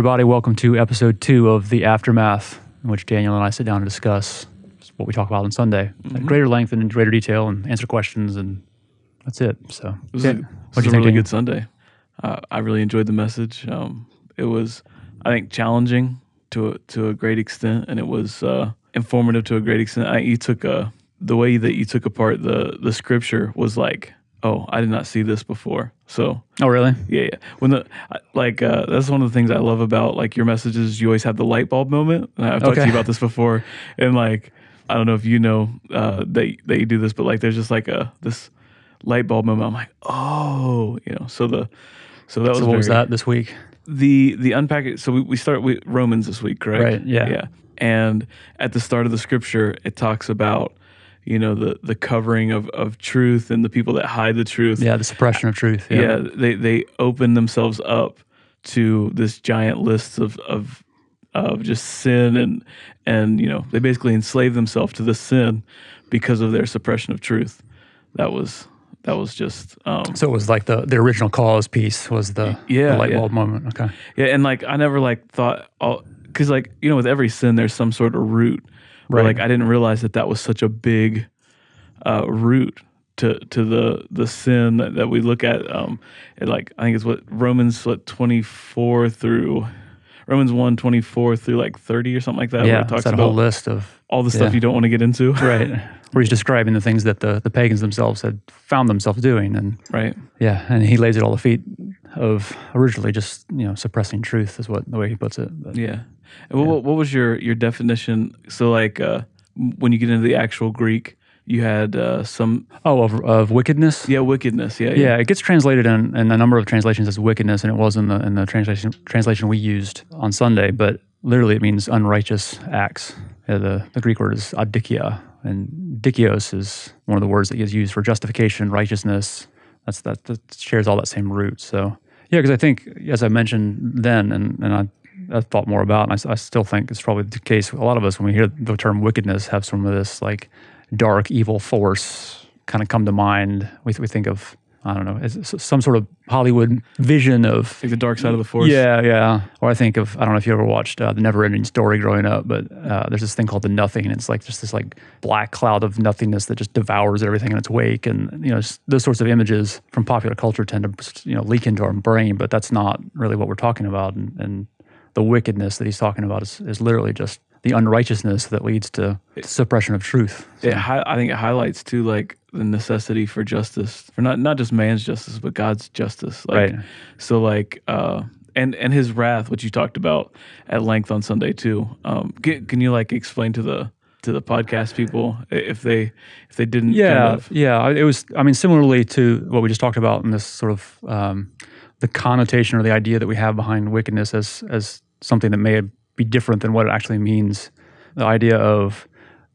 everybody. Welcome to episode 2 of The Aftermath, in which Daniel and I sit down and discuss what we talk about on Sunday at greater length and in greater detail and answer questions, and that's it. So, what'd you think, Daniel? It was a really good Sunday. I really enjoyed the message. It was, I think, challenging to a great extent, and it was informative to a great extent. The way that you took apart the scripture was like, oh, I did not see this before. So, oh, really? Yeah. When that's one of the things I love about like your messages. You always have the light bulb moment. And I've talked to you about this before, and like I don't know if you know that you do this, but like there's just like this light bulb moment. I'm like, oh, you know. So what was that this week? The unpacking. So we start with Romans this week, correct? Right. Yeah. And at the start of the scripture, it talks about, you know, the covering of truth and the people that hide the truth. Yeah, the suppression of truth. Yeah, they open themselves up to this giant list of just sin and you know, they basically enslave themselves to this sin because of their suppression of truth. That was just so it was like the original cause piece was the light bulb moment. Okay. Yeah, and like I never like thought because like, you know, with every sin there's some sort of root. Right. Like I didn't realize that was such a big root to the sin that we look at. And like I think it's Romans 1:24 through like 30 or something like that. Yeah, it's that whole list of all the stuff you don't want to get into. Right, where he's describing the things that the pagans themselves had found themselves doing, and right, yeah, and he lays it all at the feet of originally just, you know, suppressing truth is the way he puts it. But, yeah. What was your definition? So like when you get into the actual Greek, you had some... Oh, of wickedness? Yeah, wickedness. Yeah, it gets translated in a number of translations as wickedness, and it was in the translation we used on Sunday, but literally it means unrighteous acts. Yeah, the Greek word is adikia, and dikios is one of the words that is used for justification, righteousness. That shares all that same root. So yeah, because I think, as I mentioned then, and I thought more about, and I still think it's probably the case. A lot of us, when we hear the term wickedness, have some of this like dark, evil force kind of come to mind. We think of, I don't know, it's some sort of Hollywood vision of like the dark side of the force. Yeah. Or I think of, I don't know if you ever watched The Never Ending Story growing up, but there's this thing called the Nothing, and it's like just this like black cloud of nothingness that just devours everything in its wake, and you know, those sorts of images from popular culture tend to, you know, leak into our brain, but that's not really what we're talking about, and the wickedness that he's talking about is literally just the unrighteousness that leads to suppression of truth. So. I think it highlights too, like the necessity for justice, for not just man's justice, but God's justice. Like, right. So like, and his wrath, which you talked about at length on Sunday too. Can you like explain to the podcast people if they didn't? It was. I mean, similarly to what we just talked about in this sort of the connotation or the idea that we have behind wickedness as something that may be different than what it actually means. The idea of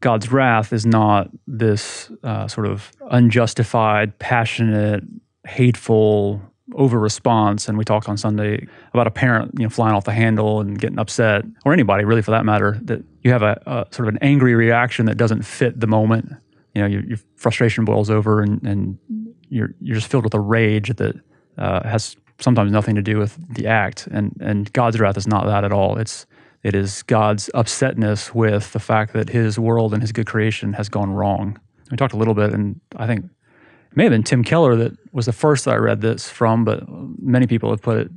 God's wrath is not this sort of unjustified, passionate, hateful over-response. And we talked on Sunday about a parent, you know, flying off the handle and getting upset, or anybody really for that matter, that you have a sort of an angry reaction that doesn't fit the moment. You know, your frustration boils over and you're just filled with a rage that has sometimes nothing to do with the act, and God's wrath is not that at all. It is God's upsetness with the fact that his world and his good creation has gone wrong. We talked a little bit, and I think it may have been Tim Keller that was the first that I read this from, but many people have put it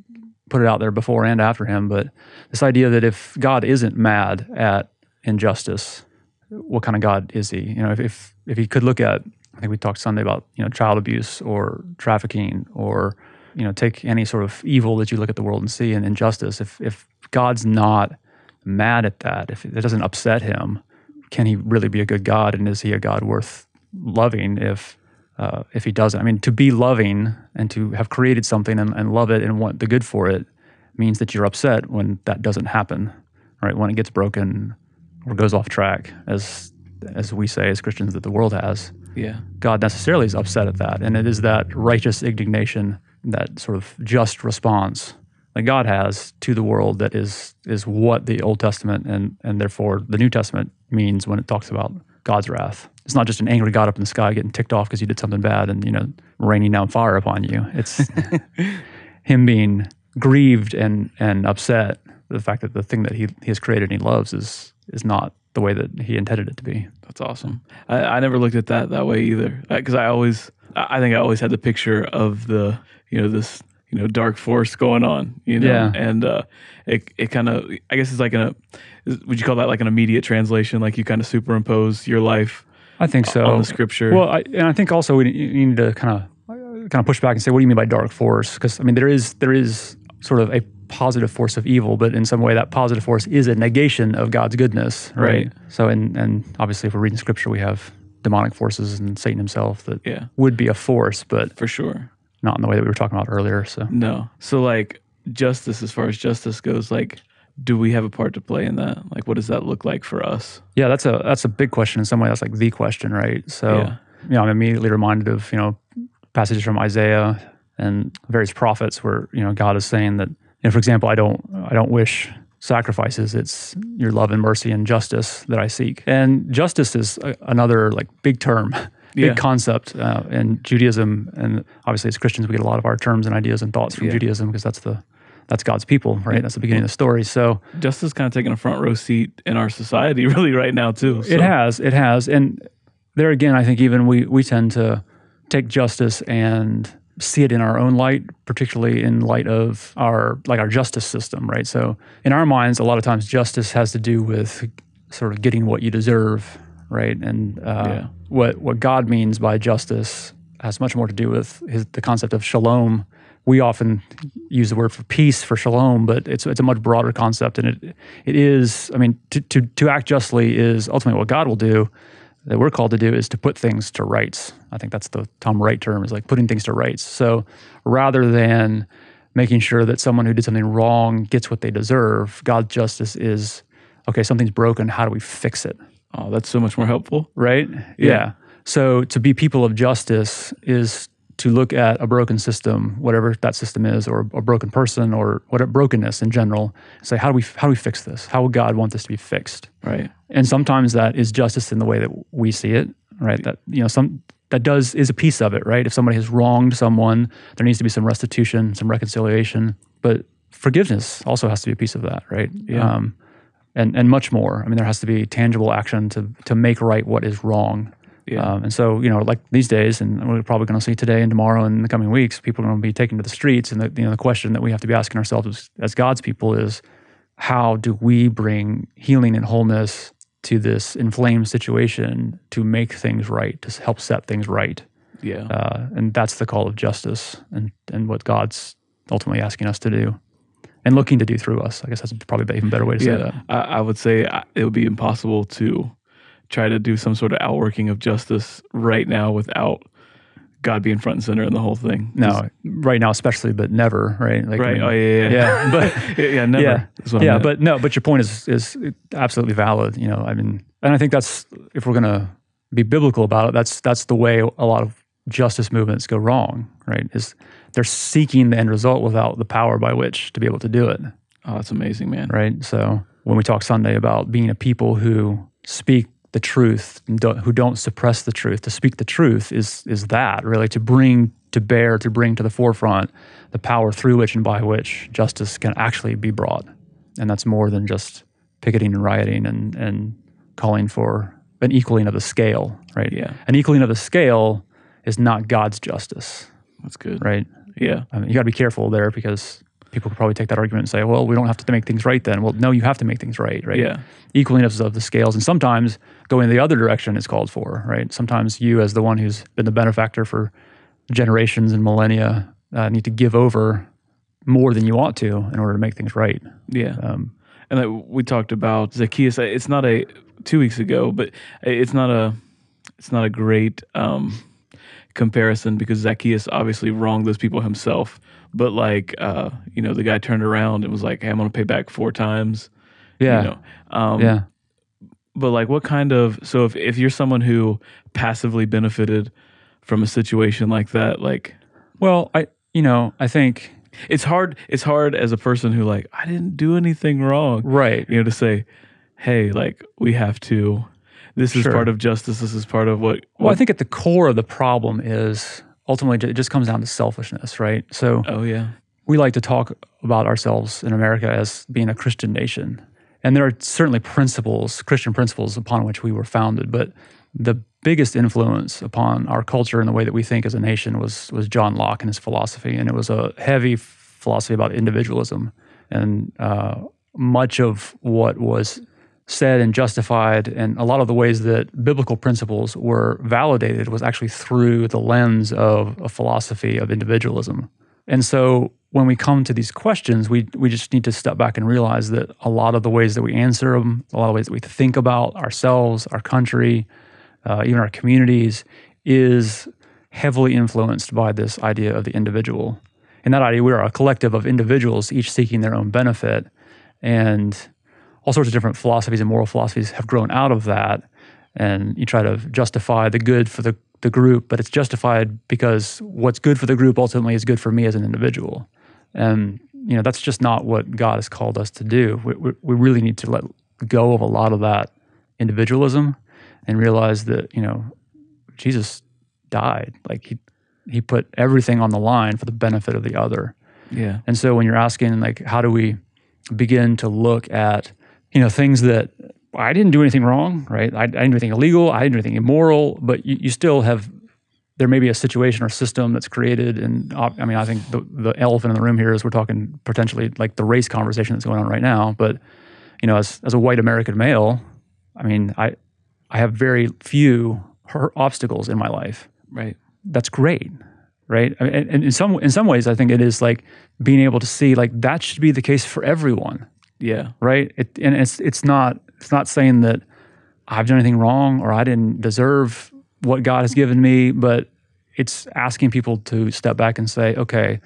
out there before and after him, but this idea that if God isn't mad at injustice, what kind of God is he? You know, if he could look at, I think we talked Sunday about, you know, child abuse or trafficking, or you know, take any sort of evil that you look at the world and see, and injustice. If God's not mad at that, if it doesn't upset him, can he really be a good God? And is he a God worth loving if he doesn't? I mean, to be loving and to have created something and love it and want the good for it means that you're upset when that doesn't happen, right? When it gets broken or goes off track, as we say as Christians that the world has. Yeah, God necessarily is upset at that, and it is that righteous indignation, that sort of just response that God has to the world that is what the Old Testament and therefore the New Testament means when it talks about God's wrath. It's not just an angry God up in the sky getting ticked off because you did something bad and, you know, raining down fire upon you. It's him being grieved and upset the fact that the thing that he has created and he loves is not the way that he intended it to be. That's awesome. I never looked at that way either, because I think I always had the picture of the, you know, this, you know, dark force going on, you know, yeah. And it kind of, I guess it's like would you call that like an immediate translation? Like you kind of superimpose your life. I think so. On the scripture. Well, I think also you need to kind of push back and say, what do you mean by dark force? Because I mean, there is sort of a positive force of evil, but in some way that positive force is a negation of God's goodness, right? So, and obviously if we're reading scripture, we have demonic forces and Satan himself that would be a force, but for sure not in the way that we were talking about earlier. So no. So like justice, as far as justice goes, like do we have a part to play in that? Like what does that look like for us? Yeah, that's a big question. In some way that's like the question, right? So I'm immediately reminded of, you know, passages from Isaiah and various prophets where, you know, God is saying that, you know, for example, I don't wish sacrifices. It's your love and mercy and justice that I seek. And justice is another like big term, big concept in Judaism. And obviously, as Christians, we get a lot of our terms and ideas and thoughts from Judaism, because that's God's people, right? That's the beginning of the story. So justice kind of taking a front row seat in our society, really, right now too. So. It has, and there again, I think even we tend to take justice and see it in our own light, particularly in light of our justice system, right? So in our minds, a lot of times justice has to do with sort of getting what you deserve, right? And what God means by justice has much more to do with the concept of shalom. We often use the word for peace for shalom, but it's a much broader concept, and it is, I mean, to act justly is ultimately what God will do. That we're called to do is to put things to rights. I think that's the Tom Wright term, is like putting things to rights. So rather than making sure that someone who did something wrong gets what they deserve, God's justice is, okay, something's broken, how do we fix it? Oh, that's so much more helpful. Right? Yeah. So to be people of justice is to look at a broken system, whatever that system is, or a broken person, or whatever brokenness in general, say, how do we fix this? How would God want this to be fixed? Right. And sometimes that is justice in the way that we see it, right? That, you know, that is a piece of it, right? If somebody has wronged someone, there needs to be some restitution, some reconciliation, but forgiveness also has to be a piece of that, right? Yeah. And much more. I mean, there has to be tangible action to make right what is wrong. Yeah. And so, you know, like these days, and we're probably going to see today and tomorrow and in the coming weeks, people are going to be taken to the streets. And the question that we have to be asking ourselves as God's people is, how do we bring healing and wholeness to this inflamed situation to make things right, to help set things right? Yeah. And that's the call of justice and what God's ultimately asking us to do and looking to do through us. I guess that's probably an even better way to say that. I would say it would be impossible to try to do some sort of outworking of justice right now without God being front and center in the whole thing. No, right now especially, but never, right? Like, right, I mean, but, never. But your point is absolutely valid, you know, I mean, and I think that's, if we're going to be biblical about it, that's the way a lot of justice movements go wrong, right? Is they're seeking the end result without the power by which to be able to do it. Oh, that's amazing, man. Right, so when we talk Sunday about being a people who speak the truth, who don't suppress the truth. To speak the truth is that, really, to bring to bear, to bring to the forefront the power through which and by which justice can actually be brought. And that's more than just picketing and rioting and calling for an equaling of the scale, right? Yeah. An equaling of the scale is not God's justice. That's good. Right? Yeah. I mean, you got to be careful there, because people could probably take that argument and say, well, we don't have to make things right then. Well, no, you have to make things right, right? Yeah. Equaling of the scales. And sometimes going the other direction is called for, right? Sometimes you, as the one who's been the benefactor for generations and millennia, need to give over more than you ought to in order to make things right. Yeah. And that we talked about Zacchaeus. It's not 2 weeks ago, but it's not a great comparison, because Zacchaeus obviously wronged those people himself. But like, you know, the guy turned around and was like, hey, I'm going to pay back 4 times. Yeah. You know? But like what kind of, so if you're someone who passively benefited from a situation like that, like. Well, I think. It's hard as a person who like, I didn't do anything wrong. Right. You know, to say, hey, like we have to, this is part of justice. This is part of what. Well, I think at the core of the problem is, ultimately, it just comes down to selfishness, right? So We like to talk about ourselves in America as being a Christian nation. And there are certainly principles, Christian principles upon which we were founded, but the biggest influence upon our culture and the way that we think as a nation was John Locke and his philosophy. And it was a heavy philosophy about individualism. And much of what was said and justified and a lot of the ways that biblical principles were validated was actually through the lens of a philosophy of individualism. And so when we come to these questions, we just need to step back and realize that a lot of the ways that we answer them, a lot of ways that we think about ourselves, our country, even our communities, is heavily influenced by this idea of the individual. In that idea, we are a collective of individuals, each seeking their own benefit. And all sorts of different philosophies and moral philosophies have grown out of that. And you try to justify the good for the group, but it's justified because what's good for the group ultimately is good for me as an individual. And you know, that's just not what God has called us to do. We really need to let go of a lot of that individualism and realize that, you know, Jesus died. Like he put everything on the line for the benefit of the other. Yeah. And so when you're asking, like, how do we begin to look at, you know, things that I didn't do anything wrong, right? I didn't do anything illegal, I didn't do anything immoral, but you still have, there may be a situation or system that's created. And I mean, I think the elephant in the room here is we're talking potentially like the race conversation that's going on right now. But, you know, as a white American male, I mean, I have very few obstacles in my life. Right. That's great, right? I mean, and in some ways, I think it is like being able to see like that should be the case for everyone. Yeah. Right. It's not saying that I've done anything wrong or I didn't deserve what God has given me, but it's asking people to step back and say, okay,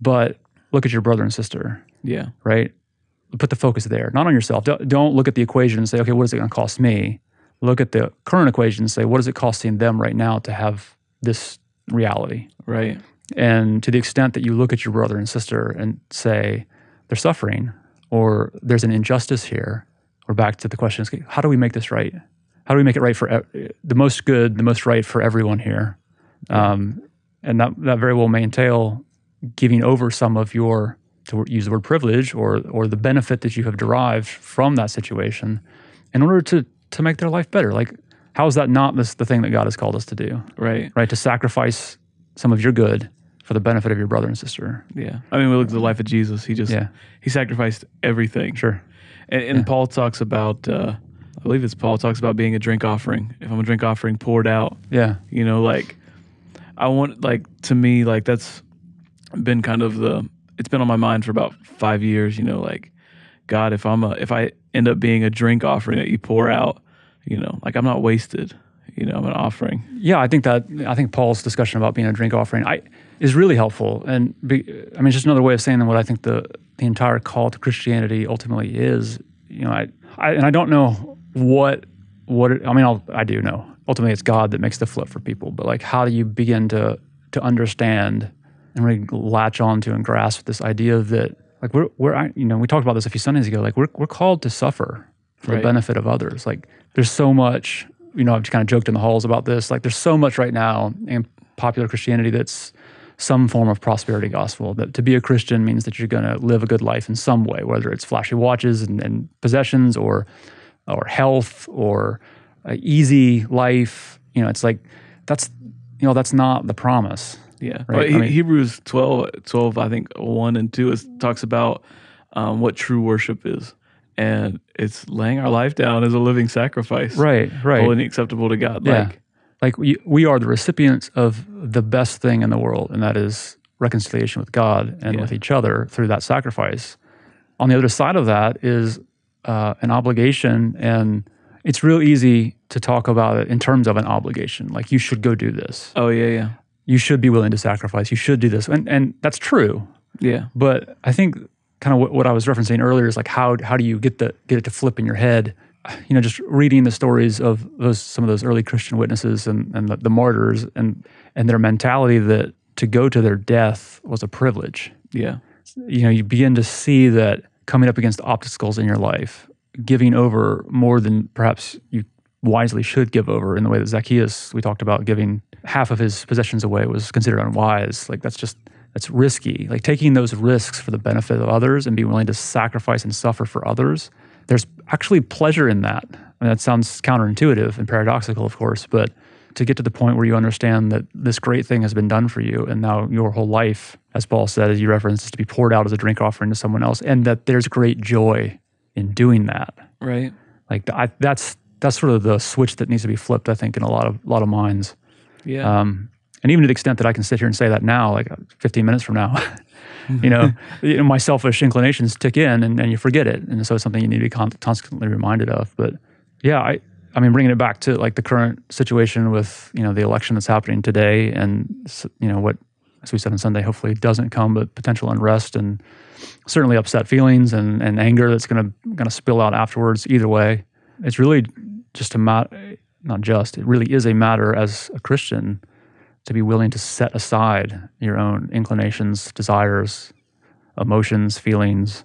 but look at your brother and sister. Yeah. Right. Put the focus there, not on yourself. Don't look at the equation and say, okay, what is it going to cost me? Look at the current equation and say, what is it costing them right now to have this reality? Right. And to the extent that you look at your brother and sister and say, they're suffering or there's an injustice here, we're back to the question, how do we make this right? How do we make it right for the most good, the most right for everyone here? And that very well may entail giving over some of your, to use the word privilege, or the benefit that you have derived from that situation in order to make their life better. Like, how is that not the thing that God has called us to do? Right. Right, to sacrifice some of your good for the benefit of your brother and sister. Yeah. I mean, we look at the life of Jesus. He just, he sacrificed everything. Sure. And Paul talks about, I believe it's Paul talks about being a drink offering. If I'm a drink offering poured out. Yeah. You know, like, I want, like, to me, like, that's been kind of it's been on my mind for about 5 years, you know, like, God, if I end up being a drink offering that you pour out, you know, like, I'm not wasted, you know, I'm an offering. Yeah, I think Paul's discussion about being a drink offering is really helpful. And I mean, just another way of saying what I think the entire call to Christianity ultimately is, you know, I don't know I do know. Ultimately, it's God that makes the flip for people, but like, how do you begin to understand and really latch onto and grasp this idea that, like, you know, we talked about this a few Sundays ago, like we're called to suffer for the benefit of others. Like, there's so much, you know, I've just kind of joked in the halls about this, like there's so much right now in popular Christianity that's some form of prosperity gospel, that to be a Christian means that you're going to live a good life in some way, whether it's flashy watches and possessions or health or an easy life. You know, it's like, that's not the promise. Yeah. Right? Well, I mean, Hebrews 12, I think 1 and 2 talks about what true worship is. And it's laying our life down as a living sacrifice. Right. Holy and acceptable to God. Yeah. Like we are the recipients of the best thing in the world, and that is reconciliation with God and with each other through that sacrifice. On the other side of that is an obligation, and it's real easy to talk about it in terms of an obligation. Like, you should go do this. Oh, yeah. You should be willing to sacrifice. You should do this. And that's true. Yeah. But I think kind of what I was referencing earlier is like, how do you get it to flip in your head? You know, just reading the stories of some of those early Christian witnesses and the martyrs and their mentality that to go to their death was a privilege. Yeah. You know, you begin to see that coming up against obstacles in your life, giving over more than perhaps you wisely should give over, in the way that Zacchaeus, we talked about, giving half of his possessions away was considered unwise. Like, that's just that's risky, like taking those risks for the benefit of others and being willing to sacrifice and suffer for others, there's actually pleasure in that. I mean, that sounds counterintuitive and paradoxical, of course, but to get to the point where you understand that this great thing has been done for you and now your whole life, as Paul said, as you referenced, is to be poured out as a drink offering to someone else, and that there's great joy in doing that. Right. Like that's sort of the switch that needs to be flipped, I think, in a lot of minds. Yeah. And even to the extent that I can sit here and say that now, like 15 minutes from now, you know, my selfish inclinations tick in and you forget it. And so it's something you need to be constantly reminded of. But yeah, I mean, bringing it back to like the current situation with, you know, the election that's happening today and, you know, what, as we said on Sunday, hopefully doesn't come, but potential unrest and certainly upset feelings and anger that's going to spill out afterwards either way. It's really just a matter, it really is a matter as a Christian to be willing to set aside your own inclinations, desires, emotions, feelings,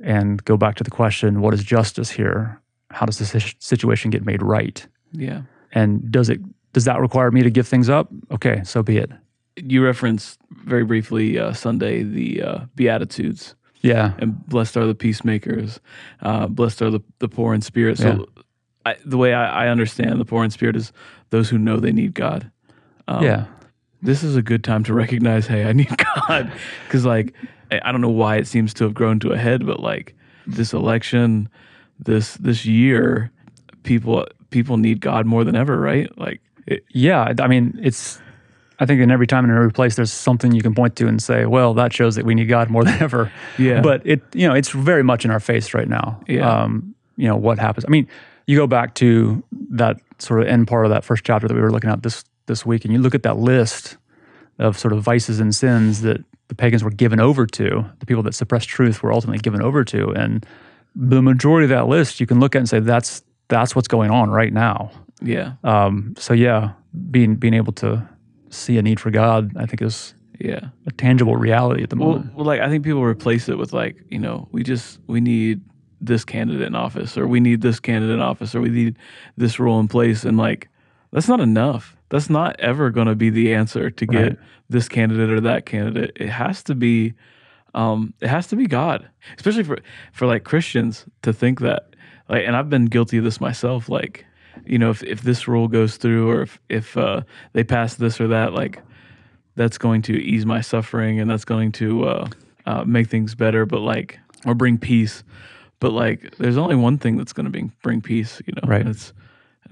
and go back to the question, what is justice here? How does this situation get made right? Yeah. And does that require me to give things up? Okay, so be it. You referenced very briefly Sunday, the Beatitudes. Yeah. And blessed are the peacemakers, blessed are the poor in spirit. So yeah. The way I understand the poor in spirit is those who know they need God. Yeah. This is a good time to recognize, hey, I need God. Because, like, I don't know why it seems to have grown to a head, but, like, this election, this year, people need God more than ever, right? Like, yeah. I mean, I think in every time and in every place, there's something you can point to and say, well, that shows that we need God more than ever. Yeah. But it's very much in our face right now. Yeah. You know, what happens. I mean, you go back to that sort of end part of that first chapter that we were looking at this week, and you look at that list of sort of vices and sins that the pagans were given over to, the people that suppressed truth were ultimately given over to, and the majority of that list you can look at and say that's what's going on right now. Yeah. So yeah, being able to see a need for God, I think is a tangible reality at the moment. Well, like I think people replace it with like, you know, we need this candidate in office, or we need this candidate in office, or we need this rule in place, and like that's not enough. That's not ever going to be the answer to get this candidate or that candidate. It has to be God, especially for like Christians to think that. Like, and I've been guilty of this myself. Like, you know, if this rule goes through, or if they pass this or that, like that's going to ease my suffering and that's going to make things better, but like or bring peace. But like, there's only one thing that's going to bring peace, you know. Right. And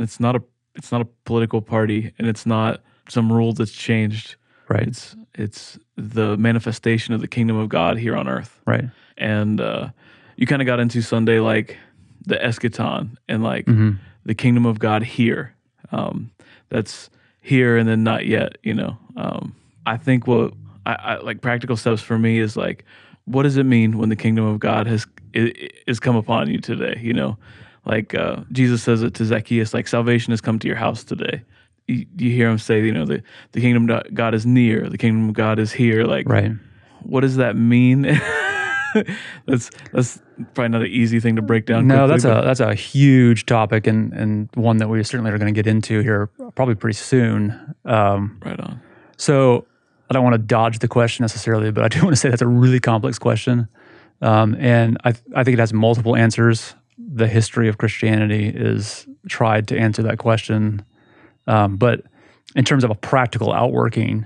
it's not a. It's not a political party, and it's not some rule that's changed. Right. It's the manifestation of the kingdom of God here on earth. Right. And you kind of got into Sunday like the eschaton and like the kingdom of God here. That's here and then not yet. You know. I think what I like practical steps for me is like, what does it mean when the kingdom of God is come upon you today? You know. Like Jesus says it to Zacchaeus, like salvation has come to your house today. You hear him say, you know, the kingdom of God is near, the kingdom of God is here. Like, what does that mean? that's probably not an easy thing to break down. No, that's a huge topic and one that we certainly are going to get into here probably pretty soon. Right on. So I don't want to dodge the question necessarily, but I do want to say that's a really complex question, and I think it has multiple answers. The history of Christianity is tried to answer that question. But in terms of a practical outworking,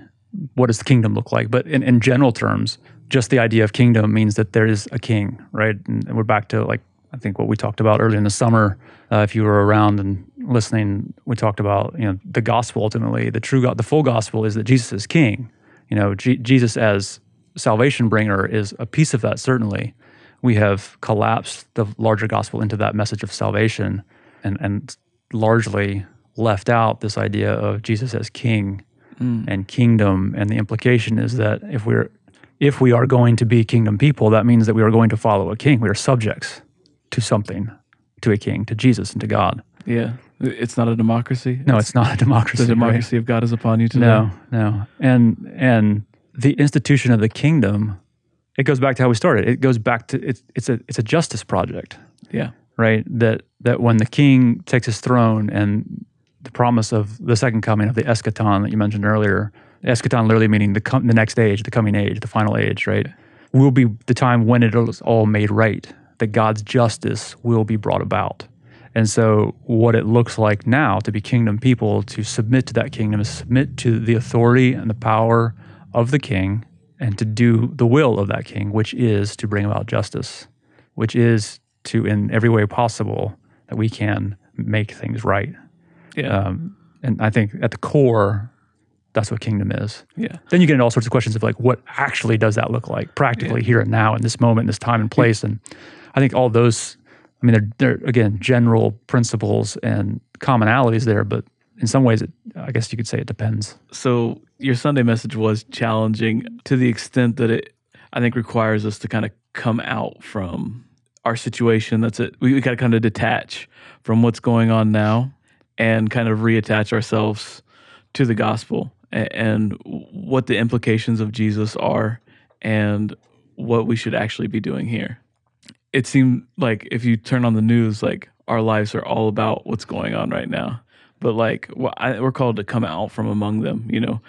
what does the kingdom look like? But in general terms, just the idea of kingdom means that there is a king, right? And we're back to like, I think what we talked about earlier in the summer, if you were around and listening, we talked about, you know, the gospel ultimately, the full gospel is that Jesus is king. You know, Jesus as salvation bringer is a piece of that certainly. We have collapsed the larger gospel into that message of salvation and largely left out this idea of Jesus as king and kingdom. And the implication is that if we are going to be kingdom people, that means that we are going to follow a king. We are subjects to something, to a king, to Jesus and to God. Yeah. It's not a democracy. No, it's not a democracy. The democracy of God is upon you today. No. And the institution of the kingdom, it goes back to how we started. It goes back to it's a justice project. Yeah. Right? That when the king takes his throne and the promise of the second coming of the eschaton that you mentioned earlier Eschaton literally meaning the next age, the coming age, the final age, right? Will be the time when it is all made right, that God's justice will be brought about. And so what it looks like now to be kingdom people, to submit to that kingdom, is submit to the authority and the power of the king and to do the will of that king, which is to bring about justice, which is to, in every way possible, that we can make things right. Yeah. And I think at the core, that's what kingdom is. Yeah. Then you get into all sorts of questions of like, what actually does that look like practically here and now in this moment, in this time and place? And I think all those, I mean, they're again, general principles and commonalities there, but in some ways, it, I guess you could say it depends. So your Sunday message was challenging to the extent that it, I think, requires us to kind of come out from our situation. That's it. We got to kind of detach from what's going on now and kind of reattach ourselves to the gospel and what the implications of Jesus are and what we should actually be doing here. It seemed like if you turn on the news, like our lives are all about what's going on right now. But like we're called to come out from among them, you know.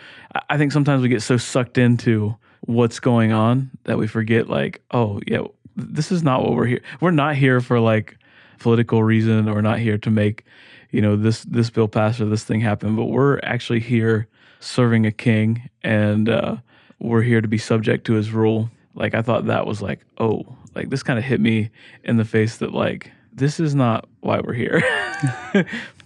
I think sometimes we get so sucked into what's going on that we forget like, oh yeah, this is not what we're here. We're not here for like political reason or not here to make, you know, this bill pass or this thing happen. But we're actually here serving a king and we're here to be subject to his rule. Like I thought that was like, oh, like this kind of hit me in the face that like, this is not why we're here.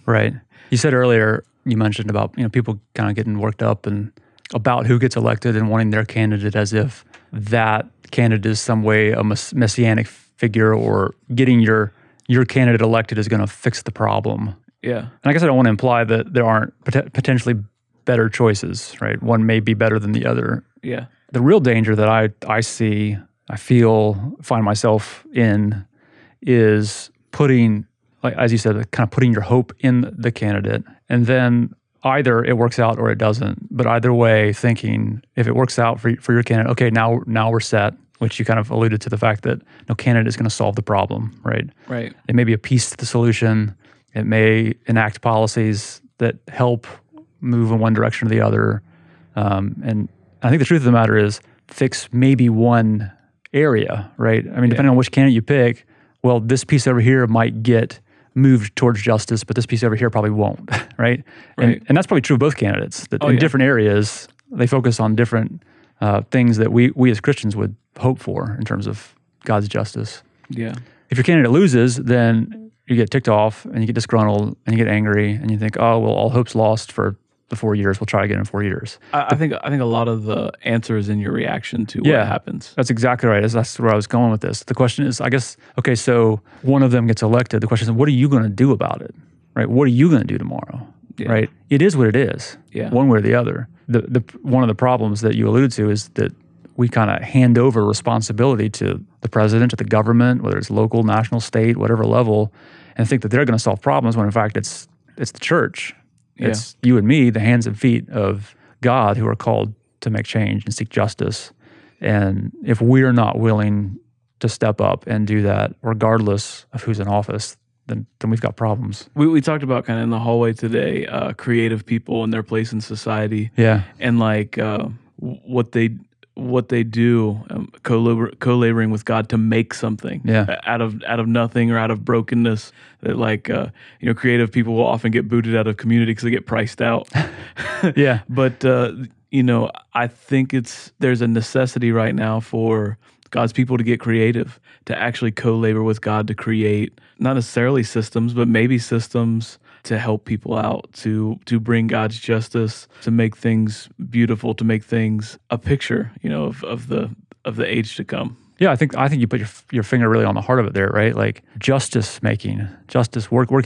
Right. You said earlier, you mentioned about, you know, people kind of getting worked up and about who gets elected and wanting their candidate as if that candidate is some way a messianic figure or getting your candidate elected is going to fix the problem. Yeah. And I guess I don't want to imply that there aren't potentially better choices, right? One may be better than the other. Yeah. The real danger that I see, I feel, find myself in is putting, like, as you said, kind of putting your hope in the candidate. And then either it works out or it doesn't. But either way, thinking if it works out for your candidate, okay, now we're set, which you kind of alluded to the fact that no candidate is going to solve the problem, right? Right. It may be a piece to the solution. It may enact policies that help move in one direction or the other. And I think the truth of the matter is fix maybe one area, right? I mean, depending on which candidate you pick, well, this piece over here might get moved towards justice, but this piece over here probably won't, right? And that's probably true of both candidates. That different areas, they focus on different things that we as Christians would hope for in terms of God's justice. Yeah. If your candidate loses, then you get ticked off and you get disgruntled and you get angry and you think, oh, well, all hope's lost for the 4 years. We'll try again in 4 years. I think a lot of the answer is in your reaction to what happens. That's exactly right. That's where I was going with this. The question is, I guess, okay, so one of them gets elected. The question is, what are you going to do about it, right? What are you going to do tomorrow, right? It is what it is, one way or the other. The one of the problems that you alluded to is that we kind of hand over responsibility to the president, to the government, whether it's local, national, state, whatever level, and think that they're going to solve problems when in fact it's the church. It's you and me, the hands and feet of God, who are called to make change and seek justice. And if we're not willing to step up and do that, regardless of who's in office, then we've got problems. We talked about kind of in the hallway today, creative people and their place in society. Yeah. And like what they do, co-laboring with God to make something out of nothing or out of brokenness. That like, you know, creative people will often get booted out of community because they get priced out. But, you know, I think there's a necessity right now for God's people to get creative, to actually co-labor with God to create, not necessarily systems, but maybe systems to help people out, to bring God's justice, to make things beautiful, to make things a picture, you know, of the age to come. Yeah, I think you put your finger really on the heart of it there, right? Like working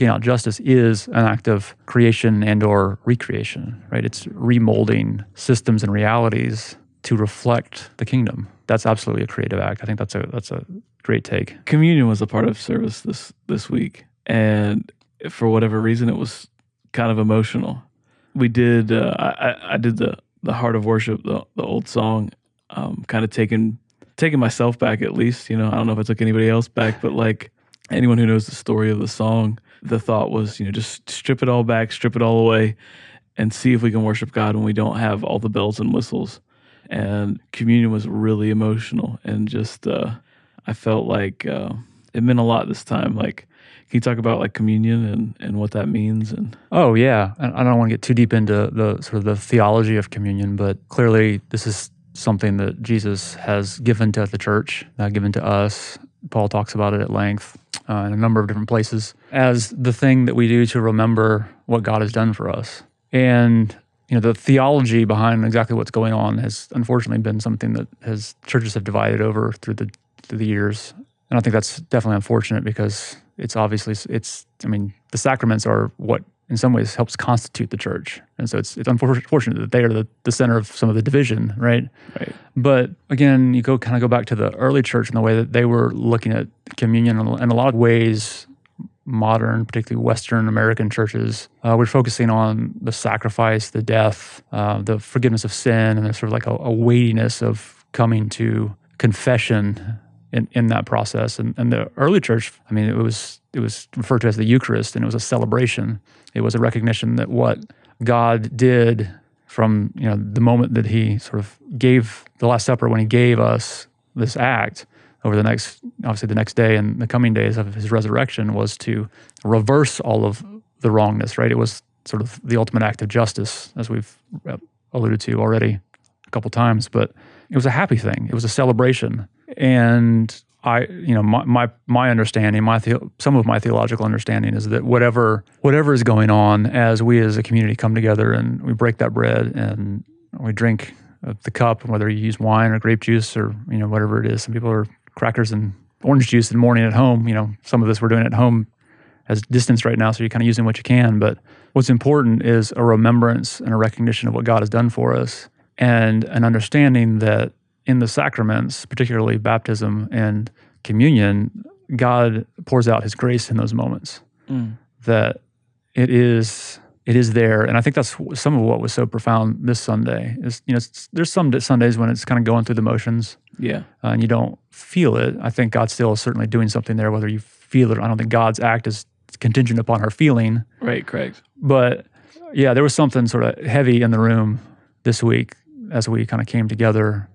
out justice is an act of creation and or recreation, right? It's remolding systems and realities to reflect the kingdom. That's absolutely a creative act. I think that's a great take. Communion was a part of service this week, and for whatever reason, it was kind of emotional. We did, I did the Heart of Worship, the old song, kind of taking myself back at least, you know. I don't know if I took anybody else back, but like anyone who knows the story of the song, the thought was, you know, just strip it all back, strip it all away, and see if we can worship God when we don't have all the bells and whistles. And communion was really emotional, and just I felt like it meant a lot this time. Like, can you talk about like communion and what that means? And oh yeah, I don't want to get too deep into the sort of the theology of communion, but clearly this is something that Jesus has given to the church, given to us. Paul talks about it at length in a number of different places as the thing that we do to remember what God has done for us. And you know, the theology behind exactly what's going on has unfortunately been something that churches have divided over through the years. And I think that's definitely unfortunate, because it's obviously, I mean, the sacraments are what in some ways helps constitute the church. And so it's unfortunate that they are the center of some of the division, right? Right. But again, you kind of go back to the early church and the way that they were looking at communion. In a lot of ways, modern, particularly Western American churches, we're focusing on the sacrifice, the death, the forgiveness of sin, and there's sort of like a weightiness of coming to confession in that process. And the early church, I mean, it was referred to as the Eucharist, and it was a celebration. It was a recognition that what God did from, you know, the moment that he sort of gave the Last Supper, when he gave us this act over the next, obviously the next day and the coming days of his resurrection, was to reverse all of the wrongness, right? It was sort of the ultimate act of justice, as we've alluded to already a couple times, but it was a happy thing. It was a celebration. And I, you know, my understanding, some of my theological understanding is that whatever is going on, as we as a community come together and we break that bread and we drink the cup, whether you use wine or grape juice or, you know, whatever it is. Some people are crackers and orange juice in the morning at home. You know, some of this we're doing at home as distance right now, so you're kind of using what you can. But what's important is a remembrance and a recognition of what God has done for us, and an understanding that in the sacraments, particularly baptism and communion, God pours out his grace in those moments. Mm. That it is there. And I think that's some of what was so profound this Sunday. Is, you know, there's some Sundays when it's kind of going through the motions. Yeah. And you don't feel it. I think God still is certainly doing something there, whether you feel it or I don't think God's act is contingent upon her feeling. Right, correct. But yeah, there was something sort of heavy in the room this week as we kind of came together.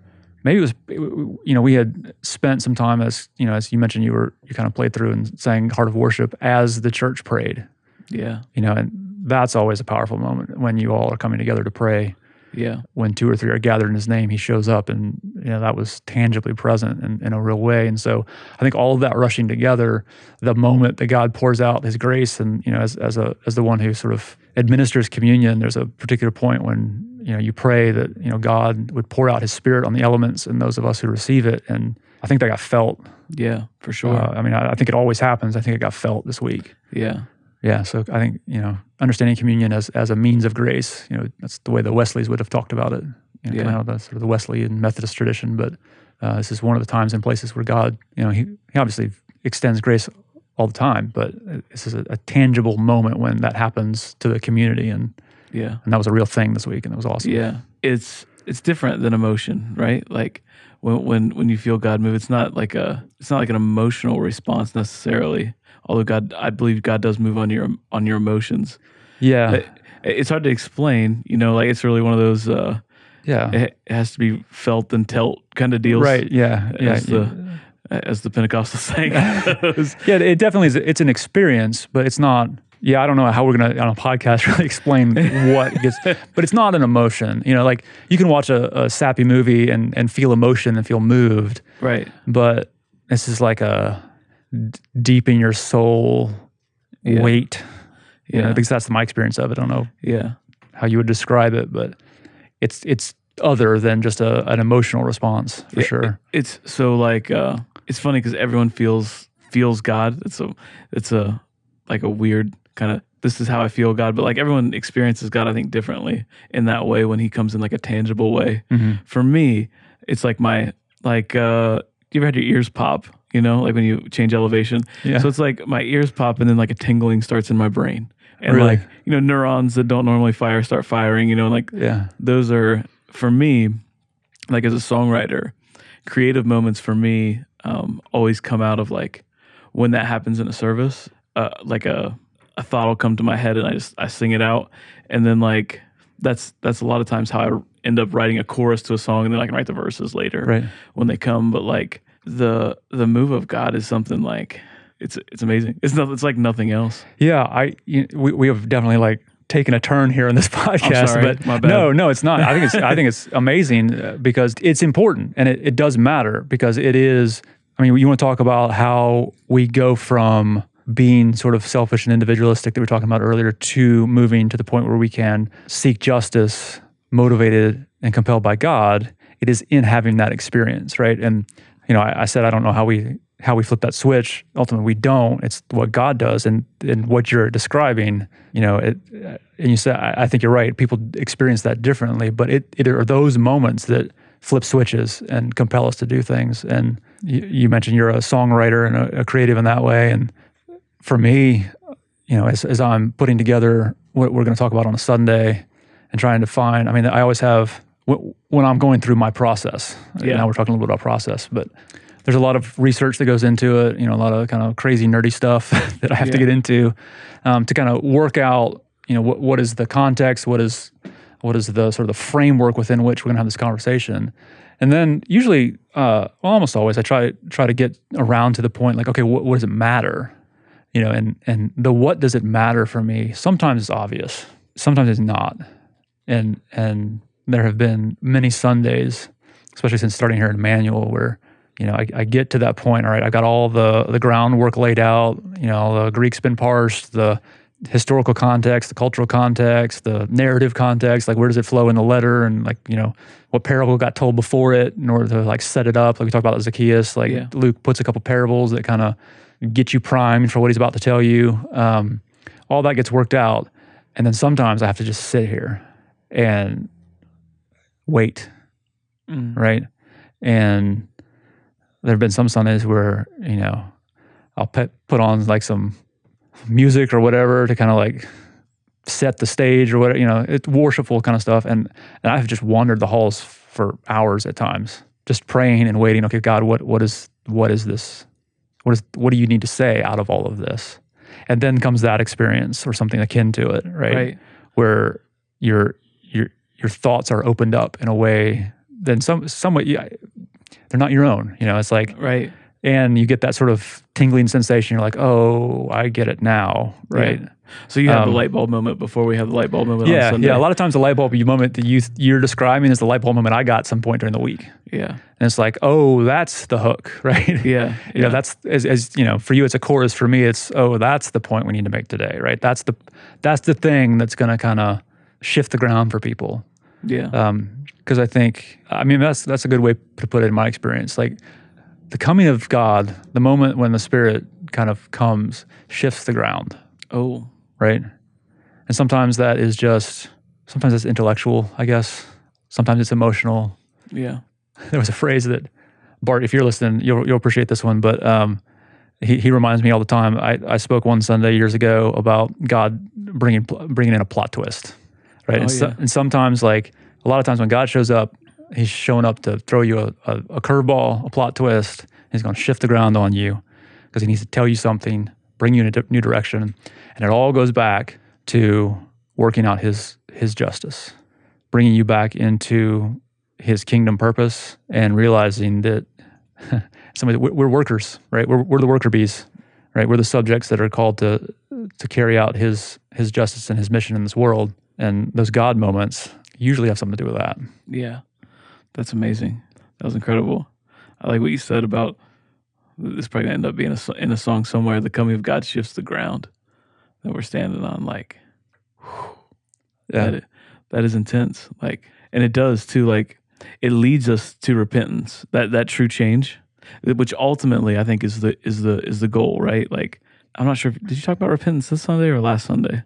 Maybe it was, you know, we had spent some time, as you know, as you mentioned, you kind of played through and sang Heart of Worship as the church prayed. Yeah. You know, and that's always a powerful moment when you all are coming together to pray. Yeah. When two or three are gathered in his name, he shows up, and you know, that was tangibly present in a real way. And so I think all of that rushing together, the moment that God pours out his grace, and you know, as the one who sort of administers communion, there's a particular point when, you know, you pray that, you know, God would pour out his spirit on the elements and those of us who receive it. And I think that got felt. Yeah, for sure. I mean, I think it always happens. I think it got felt this week. Yeah. Yeah, so I think, you know, understanding communion as a means of grace, you know, that's the way the Wesleys would have talked about it, you know, yeah, coming out of the sort of the Wesleyan Methodist tradition. But this is one of the times and places where God, you know, he obviously extends grace all the time, but this is a tangible moment when that happens to the community. And yeah, and that was a real thing this week, and it was awesome. Yeah, it's different than emotion, right? Like when you feel God move, it's not like an emotional response necessarily. Although I believe God does move on your emotions. Yeah, it's hard to explain. You know, like it's really one of those. It has to be felt and telt kind of deals. Right. Yeah. Yeah. As the Pentecostal saying goes. Yeah, it definitely is. It's an experience, but it's not. Yeah, I don't know how we're going to, on a podcast, really explain what gets, but it's not an emotion. You know, like you can watch a sappy movie and feel emotion and feel moved. Right. But this is like a deep in your soul weight. Yeah. You know, because that's my experience of it. I don't know how you would describe it, but it's other than just an emotional response for sure. It's so like, it's funny because everyone feels God. It's like a weird kind of, this is how I feel God, but like everyone experiences God, I think, differently in that way when he comes in like a tangible way. Mm-hmm. For me, it's like you ever had your ears pop, you know, like when you change elevation? Yeah. So it's like my ears pop and then like a tingling starts in my brain. And really? Like, you know, neurons that don't normally fire start firing, you know, and like those are, for me, like as a songwriter, creative moments for me always come out of like when that happens in a service. Like a thought will come to my head and I sing it out, and then like that's a lot of times how I end up writing a chorus to a song, and then I can write the verses later when they come. But like the move of God is something like it's amazing. It's like nothing else. Yeah, we have definitely like taken a turn here in this podcast. I'm sorry, but my bad. No, it's not. I think it's amazing because it's important and it does matter because it is. I mean, you want to talk about how we go from being sort of selfish and individualistic that we were talking about earlier to moving to the point where we can seek justice motivated and compelled by God. It is in having that experience, right? And, you know, I said, I don't know how we flip that switch. Ultimately, we don't. It's what God does. And what you're describing, you know, and you said, I think you're right. People experience that differently, but there are those moments that flip switches and compel us to do things. And you mentioned you're a songwriter and a creative in that way. And for me, you know, as I'm putting together what we're going to talk about on a Sunday and trying to find, I mean, I always have, when I'm going through my process, now we're talking a little bit about process, but there's a lot of research that goes into it, you know, a lot of kind of crazy nerdy stuff that I have to get into to kind of work out, you know, what is the context, what is the sort of the framework within which we're going to have this conversation. And then usually, almost always, I try to get around to the point like, okay, what does it matter? You know, and the what does it matter for me? Sometimes it's obvious, sometimes it's not. And there have been many Sundays, especially since starting here at Emmanuel, where, you know, I get to that point, all right, I got all the groundwork laid out, you know, the Greek's been parsed, the historical context, the cultural context, the narrative context, like where does it flow in the letter and like, you know, what parable got told before it in order to like set it up. Like we talked about Zacchaeus, like Luke puts a couple parables that kind of get you primed for what he's about to tell you. All that gets worked out. And then sometimes I have to just sit here and wait, right? And there have been some Sundays where, you know, I'll put on like some music or whatever to kind of like set the stage or whatever, you know, it's worshipful kind of stuff. And I've just wandered the halls for hours at times, just praying and waiting. Okay, God, what is this? What do you need to say out of all of this? And then comes that experience or something akin to it, right? Where your thoughts are opened up in a way. Then some way they're not your own. You know, it's like and you get that sort of tingling sensation. You're like, oh, I get it now, right? Yeah. So you have the light bulb moment before we have the light bulb moment on Sunday. Yeah, a lot of times the light bulb moment that you're describing is the light bulb moment I got some point during the week. Yeah. And it's like, oh, that's the hook, right? Yeah. You know, that's, as you know, for you it's a chorus. For me it's, oh, that's the point we need to make today, right? That's the thing that's going to kind of shift the ground for people. Yeah. Because I think, I mean, that's a good way to put it in my experience. Like, the coming of God, the moment when the Spirit kind of comes, shifts the ground. Oh. Right? And sometimes that is just, sometimes it's intellectual, I guess. Sometimes it's emotional. Yeah. There was a phrase that, Bart, if you're listening, you'll appreciate this one, but he reminds me all the time. I spoke one Sunday years ago about God bringing in a plot twist, right? Oh, and sometimes, like, a lot of times when God shows up, he's showing up to throw you a curveball, a plot twist. He's going to shift the ground on you because he needs to tell you something, bring you in a new direction. And it all goes back to working out his justice, bringing you back into his kingdom purpose and realizing that we're workers, right? We're the worker bees, right? We're the subjects that are called to carry out his justice and his mission in this world. And those God moments usually have something to do with that. Yeah. That's amazing. That was incredible. I like what you said about this. Probably gonna end up being in a song somewhere. The coming of God shifts the ground that we're standing on. Like, whew, that is intense. Like, and it does too. Like, it leads us to repentance. That true change, which ultimately I think is the goal, right? Like, I'm not sure. Did you talk about repentance this Sunday or last Sunday?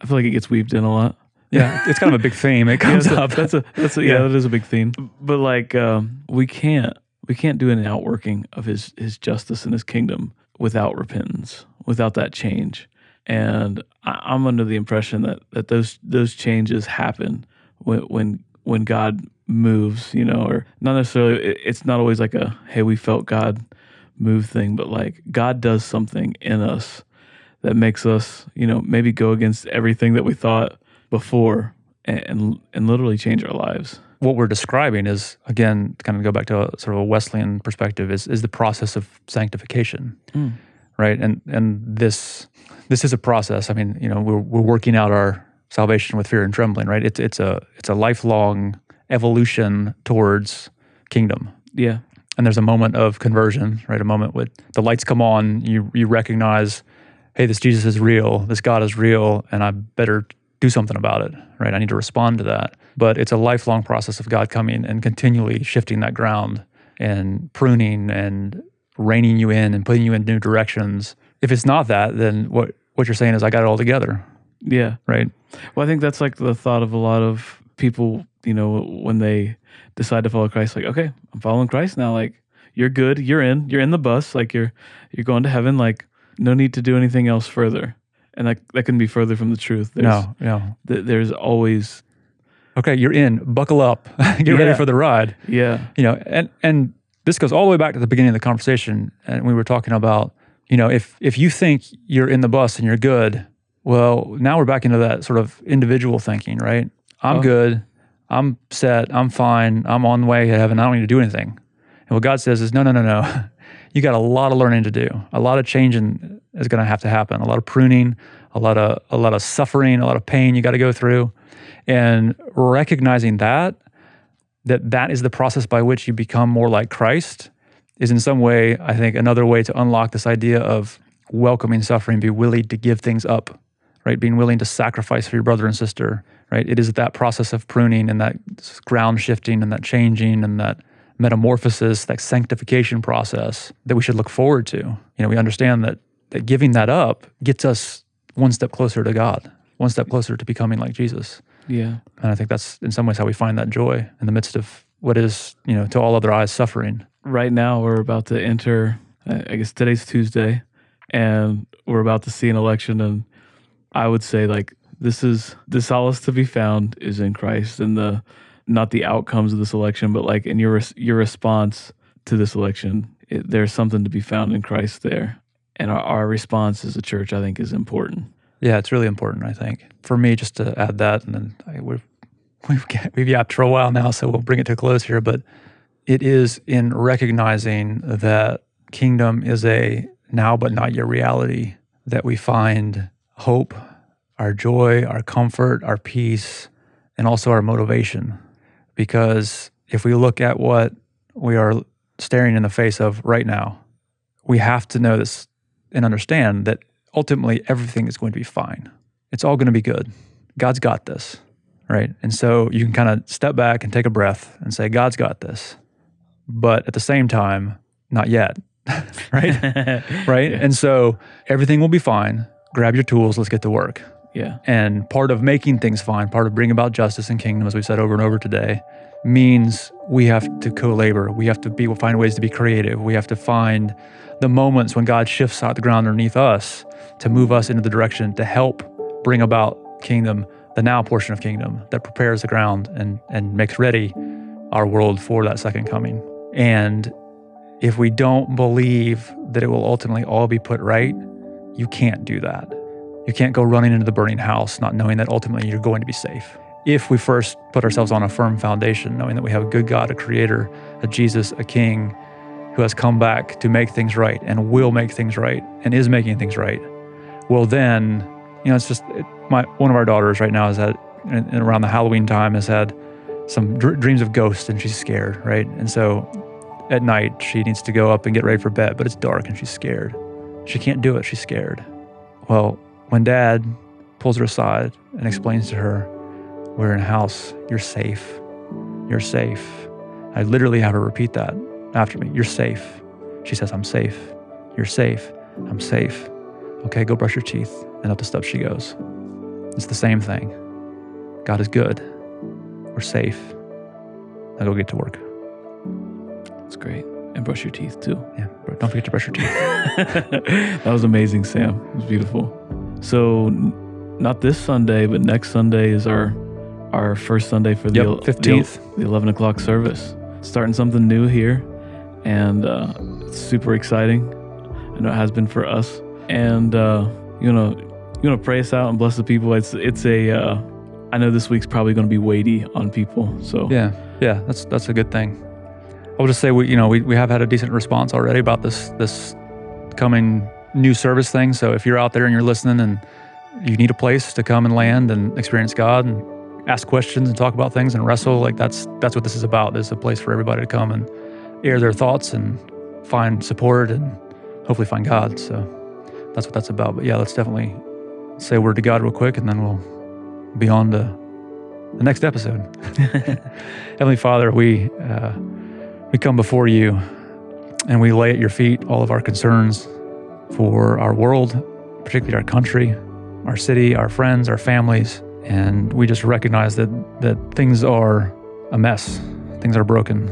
I feel like it gets weaved in a lot. Yeah, it's kind of a big theme. It comes up. That is a big theme. But like, we can't do an outworking of his justice and his kingdom without repentance, without that change. And I'm under the impression that those changes happen when God moves, you know, or not necessarily. It's not always like a hey, we felt God move thing, but like God does something in us that makes us, you know, maybe go against everything that we thought before and literally change our lives. What we're describing is, again, to kind of go back to a, sort of a Wesleyan perspective, is the process of sanctification, right? And this is a process. I mean, you know, we're working out our salvation with fear and trembling, right? It's a lifelong evolution towards kingdom. Yeah. And there's a moment of conversion, right? A moment with the lights come on. You recognize, hey, this Jesus is real. This God is real, and I better do something about it, right? I need to respond to that. But it's a lifelong process of God coming and continually shifting that ground and pruning and reining you in and putting you in new directions. If it's not that, then what you're saying is, I got it all together. Yeah. Right? Well, I think that's like the thought of a lot of people, you know, when they decide to follow Christ, like, okay, I'm following Christ now. Like, you're good. You're in the bus. Like, you're going to heaven. Like, no need to do anything else further. And that couldn't be further from the truth. There's always... Okay, you're in. Buckle up. Get ready for the ride. Yeah. You know, and this goes all the way back to the beginning of the conversation. And we were talking about, you know, if you think you're in the bus and you're good, well, now we're back into that sort of individual thinking, right? I'm good. I'm set. I'm fine. I'm on the way to heaven. I don't need to do anything. And what God says is, no. You got a lot of learning to do. A lot of changing is going to have to happen. A lot of pruning, a lot of suffering, a lot of pain you got to go through. And recognizing that is the process by which you become more like Christ is in some way, I think, another way to unlock this idea of welcoming suffering, be willing to give things up, right? Being willing to sacrifice for your brother and sister, right? It is that process of pruning and that ground shifting and that changing and that metamorphosis, that sanctification process that we should look forward to. You know, we understand that giving that up gets us one step closer to God, one step closer to becoming like Jesus. Yeah. And I think that's in some ways how we find that joy in the midst of what is, you know, to all other eyes, suffering. Right now we're about to enter, I guess today's Tuesday, and we're about to see an election, and I would say, like, this is the solace to be found is in Christ, and not the outcomes of this election, but like in your response to this election, there's something to be found in Christ there. And our response as a church, I think, is important. Yeah, it's really important, I think. For me, just to add that, and then we've yapped for a while now, so we'll bring it to a close here, but it is in recognizing that kingdom is a now but not yet reality that we find hope, our joy, our comfort, our peace, and also our motivation. Because if we look at what we are staring in the face of right now, we have to know this and understand that ultimately everything is going to be fine. It's all going to be good. God's got this, right? And so you can kind of step back and take a breath and say, God's got this. But at the same time, not yet, right? Right? Yeah. And so everything will be fine. Grab your tools. Let's get to work. Yeah. And part of making things fine, part of bringing about justice and kingdom, as we've said over and over today, means we have to co-labor. We have to find ways to be creative. We have to find the moments when God shifts out the ground underneath us to move us into the direction to help bring about kingdom, the now portion of kingdom that prepares the ground and makes ready our world for that second coming. And if we don't believe that it will ultimately all be put right, you can't do that. You can't go running into the burning house not knowing that ultimately you're going to be safe. If we first put ourselves on a firm foundation, knowing that we have a good God, a creator, a Jesus, a king who has come back to make things right and will make things right and is making things right, well then, you know, it's just, one of our daughters right now has had, and around the Halloween time, has had some dreams of ghosts, and she's scared, right? And so at night she needs to go up and get ready for bed, but it's dark and she's scared. She can't do it, she's scared. Well, when Dad pulls her aside and explains to her, we're in a house, you're safe, you're safe. I literally have her repeat that after me, you're safe. She says, I'm safe, you're safe, I'm safe. Okay, go brush your teeth, and up the steps she goes. It's the same thing. God is good, we're safe. Now go get to work. That's great. And brush your teeth too. Yeah, don't forget to brush your teeth. That was amazing, Sam, it was beautiful. So, not this Sunday, but next Sunday is our first Sunday for the 15th, the 11 o'clock service. Starting something new here, and it's super exciting. I know it has been for us. And you know, pray us out and bless the people. It's a I know this week's probably going to be weighty on people. So yeah, that's a good thing. I would just say we have had a decent response already about this coming new service thing. So if you're out there and you're listening and you need a place to come and land and experience God and ask questions and talk about things and wrestle, like that's what this is about. There's a place for everybody to come and air their thoughts and find support and hopefully find God. So that's what that's about. But yeah, let's definitely say a word to God real quick, and then we'll be on to the next episode. Heavenly Father, we come before you and we lay at your feet all of our concerns for our world, particularly our country, our city, our friends, our families. And we just recognize that things are a mess. Things are broken.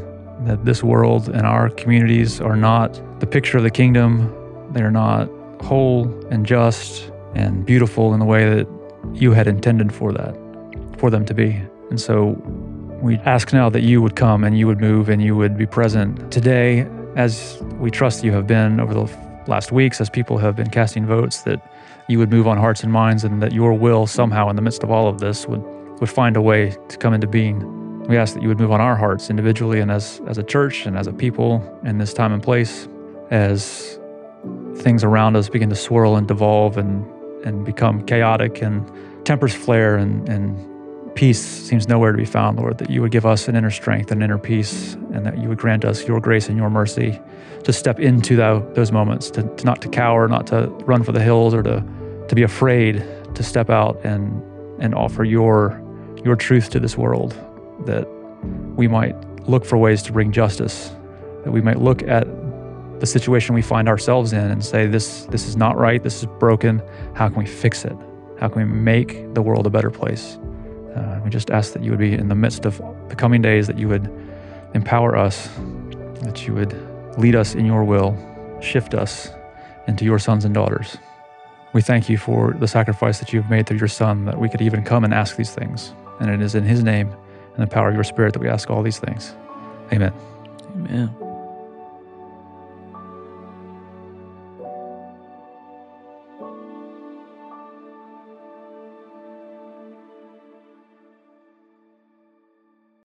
That this world and our communities are not the picture of the kingdom. They are not whole and just and beautiful in the way that you had intended for them to be. And so we ask now that you would come and you would move and you would be present today, as we trust you have been over the last weeks, as people have been casting votes, that you would move on hearts and minds, and that your will somehow in the midst of all of this would find a way to come into being. We ask that you would move on our hearts individually and as a church and as a people in this time and place, as things around us begin to swirl and devolve and become chaotic and tempers flare and peace seems nowhere to be found, Lord, that you would give us an inner strength and inner peace, and that you would grant us your grace and your mercy to step into those moments, to not to cower, not to run for the hills, or to be afraid, to step out and offer your truth to this world, that we might look for ways to bring justice, that we might look at the situation we find ourselves in and say, this is not right, this is broken, how can we fix it? How can we make the world a better place? We just ask that you would be in the midst of the coming days, that you would empower us, that you would lead us in your will, shift us into your sons and daughters. We thank you for the sacrifice that you've made through your son, that we could even come and ask these things. And it is in his name and the power of your spirit that we ask all these things. Amen. Amen.